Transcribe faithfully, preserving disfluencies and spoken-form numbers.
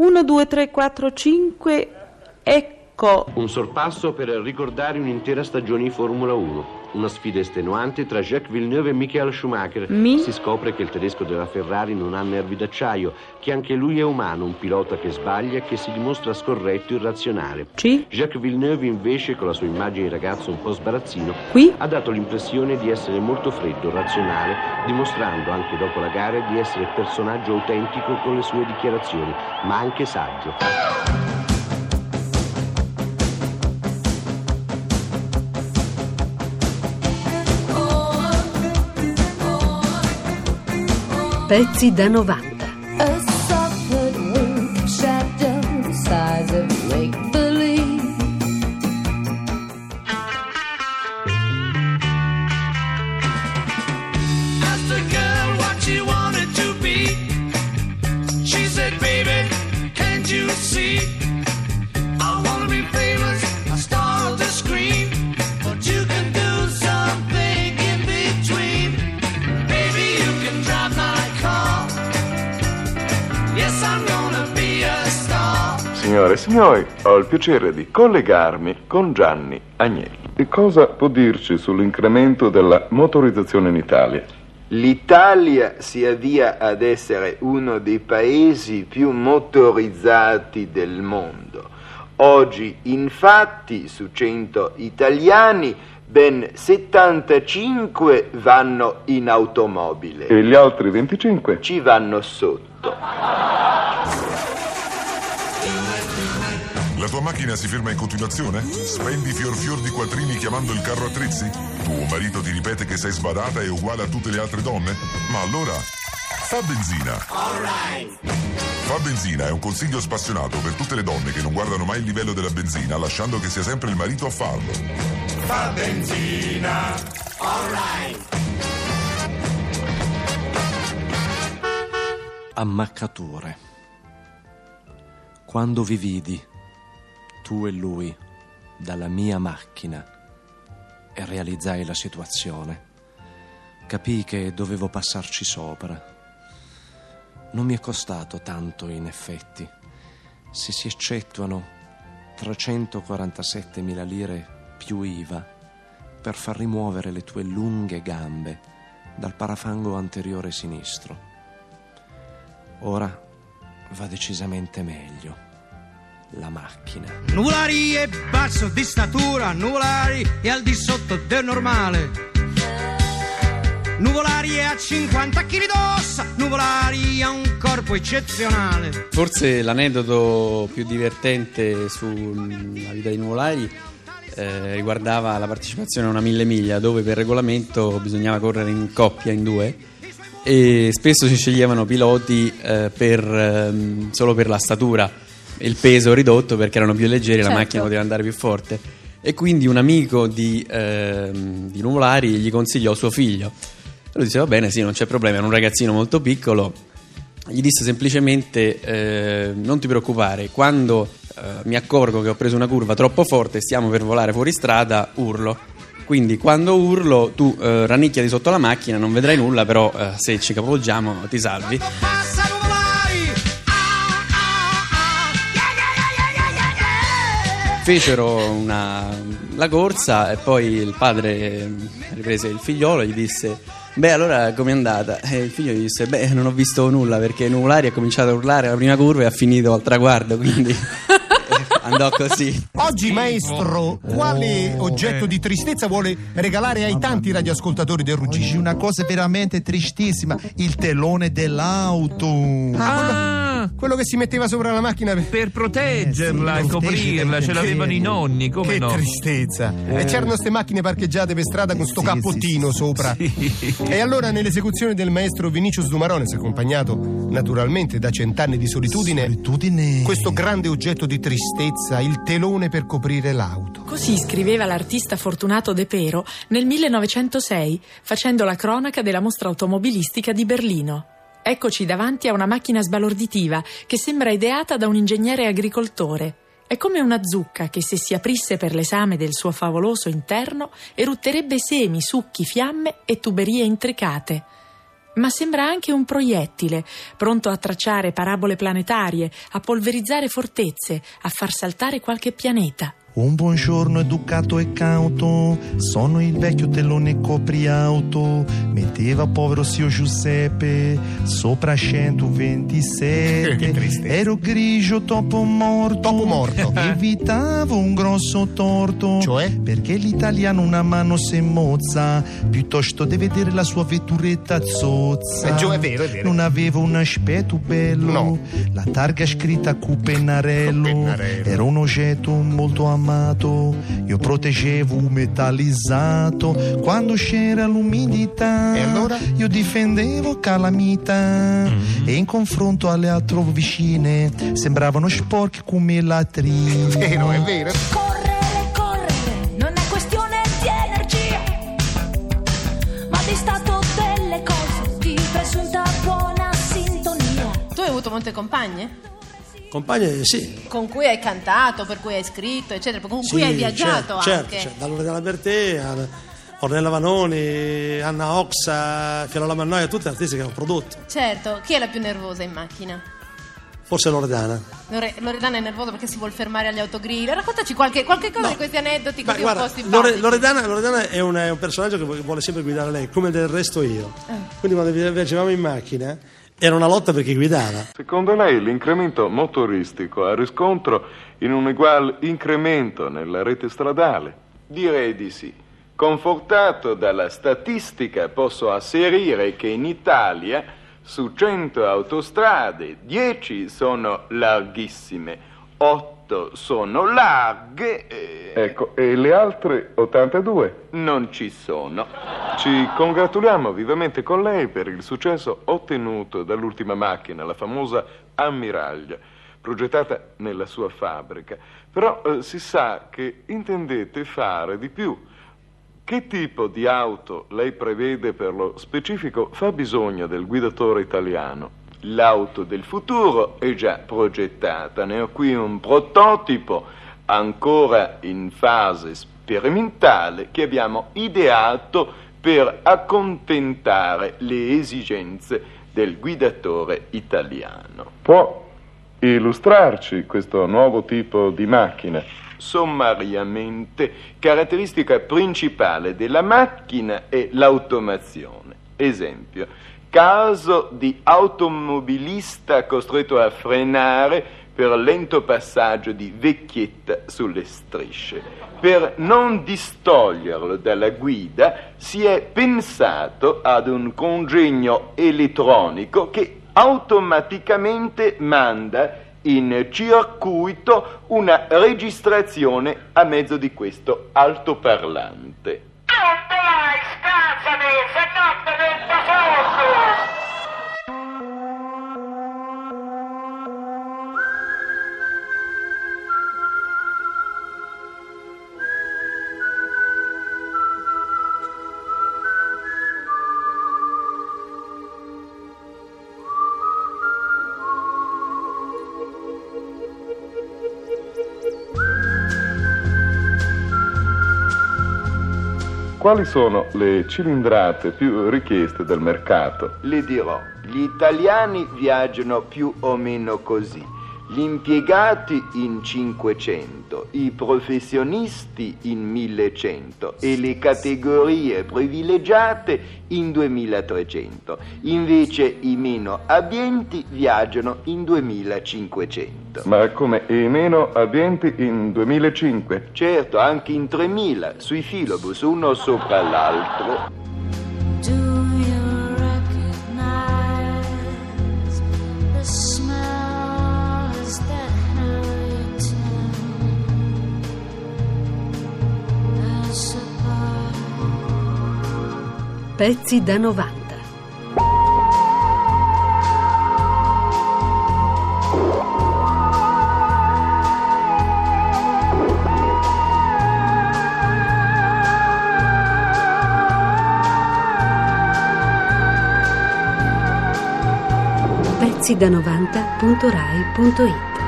uno, due, tre, quattro, cinque, ecco. Un sorpasso per ricordare un'intera stagione in Formula uno. Una sfida estenuante tra Jacques Villeneuve e Michael Schumacher. Mi? Si scopre che il tedesco della Ferrari non ha nervi d'acciaio, che anche lui è umano, un pilota che sbaglia, che si dimostra scorretto e irrazionale. Ci? Jacques Villeneuve invece, con la sua immagine di ragazzo un po' sbarazzino, qui? Ha dato l'impressione di essere molto freddo, razionale, dimostrando anche dopo la gara di essere personaggio autentico con le sue dichiarazioni, ma anche saggio. Pezzi da novanta. Signore e signori, ho il piacere di collegarmi con Giovanni Agnelli. E cosa può dirci sull'incremento della motorizzazione in Italia? L'Italia si avvia ad essere uno dei paesi più motorizzati del mondo. Oggi, infatti, su cento italiani, ben settantacinque vanno in automobile. E gli altri venticinque? Ci vanno sotto. La tua macchina si ferma in continuazione? Spendi fior fior di quattrini chiamando il carro attrezzi? Tuo marito ti ripete che sei sbadata e uguale a tutte le altre donne? Ma allora, fa benzina! All right. Fa benzina è un consiglio spassionato per tutte le donne che non guardano mai il livello della benzina, lasciando che sia sempre il marito a farlo. Fa benzina! All right. Ammaccature. Quando vi vidi, tu e lui, dalla mia macchina, e realizzai la situazione, capii che dovevo passarci sopra. Non mi è costato tanto, in effetti, se si eccettuano trecentoquarantasettemila lire più I V A per far rimuovere le tue lunghe gambe dal parafango anteriore sinistro. Ora va decisamente meglio la macchina. Nuvolari è basso di statura, Nuvolari è al di sotto del normale, Nuvolari è a cinquanta chili d'ossa, Nuvolari ha un corpo eccezionale. Forse l'aneddoto più divertente sulla vita di Nuvolari eh, riguardava la partecipazione a una Mille Miglia, dove per regolamento bisognava correre in coppia, in due, e spesso si sceglievano piloti eh, per, eh, solo per la statura, il peso ridotto, perché erano più leggeri, certo. La macchina poteva andare più forte, e quindi un amico di, eh, di Nuvolari gli consigliò suo figlio. Lui diceva bene, sì, non c'è problema, era un ragazzino molto piccolo. Gli disse semplicemente eh, non ti preoccupare, quando eh, mi accorgo che ho preso una curva troppo forte, stiamo per volare fuori strada, urlo. Quindi quando urlo tu eh, rannicchiati sotto la macchina, non vedrai nulla, però eh, se ci capovolgiamo ti salvi. Fecero una, la corsa e poi il padre riprese il figliolo e gli disse beh, allora com'è andata? E il figlio gli disse beh, non ho visto nulla, perché Nuvolari ha cominciato a urlare alla prima curva e ha finito al traguardo, quindi andò così. Oggi, maestro, quale oggetto di tristezza vuole regalare ai tanti radioascoltatori del Ruggisci? Una cosa veramente tristissima, il telone dell'auto. Ah, quello che si metteva sopra la macchina per, per proteggerla eh, sì, e coprirla, ce l'avevano i nonni, come che no? Che tristezza! Eh. E c'erano ste macchine parcheggiate per strada con sto sì, cappottino sì, sopra. Sì. E allora, nell'esecuzione del maestro Vinicius Dumarones, accompagnato naturalmente da cent'anni di solitudine, solitudine, questo grande oggetto di tristezza, il telone per coprire l'auto. Così scriveva l'artista Fortunato Depero nel millenovecentosei, facendo la cronaca della mostra automobilistica di Berlino. Eccoci davanti a una macchina sbalorditiva che sembra ideata da un ingegnere agricoltore. È come una zucca che, se si aprisse per l'esame del suo favoloso interno, erutterebbe semi, succhi, fiamme e tuberie intricate. ma sembra anche un proiettile, pronto a tracciare parabole planetarie, a polverizzare fortezze, a far saltare qualche pianeta. Un buongiorno educato e cauto, sono il vecchio tellone copriauto, metteva povero zio Giuseppe sopra centoventisette, ero grigio topo morto, topo morto. Evitavo un grosso torto, cioè? Perché l'italiano una mano se mozza, piuttosto di vedere la sua vetturetta zozza. È giù, è vero, è vero. Non avevo un aspetto bello, no. La targa scritta Cupenarello, Cupenarello. Era un oggetto molto amato. Amato, io proteggevo un metallizzato quando c'era l'umidità, e allora? Io difendevo calamità, mm-hmm. E in confronto alle altre vicine sembravano sporchi come latrine. È vero, è vero. Correre, correre, non è questione di energia, ma di stato delle cose, di presunta buona sintonia. Tu hai avuto molte compagne? Compagne, sì. Con cui hai cantato, per cui hai scritto, eccetera, con sì, cui hai viaggiato, certo, anche. Certo, certo. Da Loredana Bertè a Ornella Vanoni, Anna Oxa, Chiara la Mannoia, tutte artisti che hanno prodotto. Certo, chi è la più nervosa in macchina? Forse Loredana. Lore, Loredana è nervosa perché si vuol fermare agli autogrill. Raccontaci qualche, qualche cosa, no, di questi aneddoti. Beh, così guarda, un po' simpatici. Loredana, Loredana è un, è un personaggio che vuole sempre guidare lei, come del resto io. Eh. Quindi quando viaggiavamo in macchina era una lotta per chi guidava. Secondo lei l'incremento motoristico ha riscontro in un uguale incremento nella rete stradale? Direi di sì. Confortato dalla statistica posso asserire che in Italia su cento autostrade dieci sono larghissime, otto sono larghe e... Ecco, e le altre ottantadue? Non ci sono. Ci congratuliamo vivamente con lei per il successo ottenuto dall'ultima macchina, la famosa Ammiraglia, progettata nella sua fabbrica. Però eh, si sa che intendete fare di più. Che tipo di auto lei prevede per lo specifico fabbisogno del guidatore italiano? L'auto del futuro è già progettata, ne ho qui un prototipo ancora in fase sperimentale che abbiamo ideato per accontentare le esigenze del guidatore italiano. Può illustrarci questo nuovo tipo di macchina? Sommariamente, caratteristica principale della macchina è l'automazione. Esempio, caso di automobilista costretto a frenare per lento passaggio di vecchietta sulle strisce. Per non distoglierlo dalla guida si è pensato ad un congegno elettronico che automaticamente manda in circuito una registrazione a mezzo di questo altoparlante. Non dai, scansami, se no te ne faccio! Quali sono le cilindrate più richieste del mercato? Le dirò, gli italiani viaggiano più o meno così, gli impiegati in cinquecento, i professionisti in millecento e le categorie privilegiate in duemilatrecento. Invece i meno abbienti viaggiano in duemilacinquecento. Ma come, i meno abbienti in duemilacinquecento? Certo, anche in tremila, sui filobus, uno sopra l'altro. Pezzi da novanta. Pezzi da novanta punto rai punto it